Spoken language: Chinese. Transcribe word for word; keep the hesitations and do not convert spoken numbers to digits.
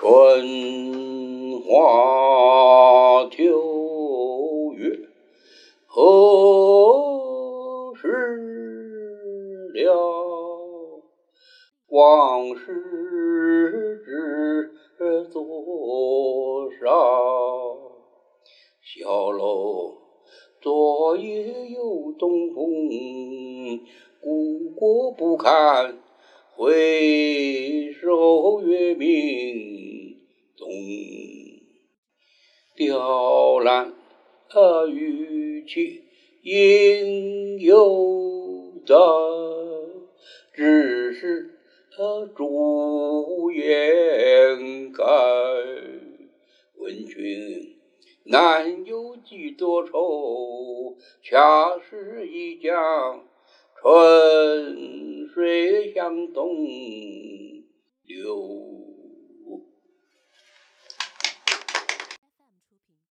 春花秋月何时了？往事知多少？小楼昨夜又东风，故国不堪回首，月明东。雕栏玉砌应犹在，只是朱颜开。问君南有几多愁？恰似一江春水向东流。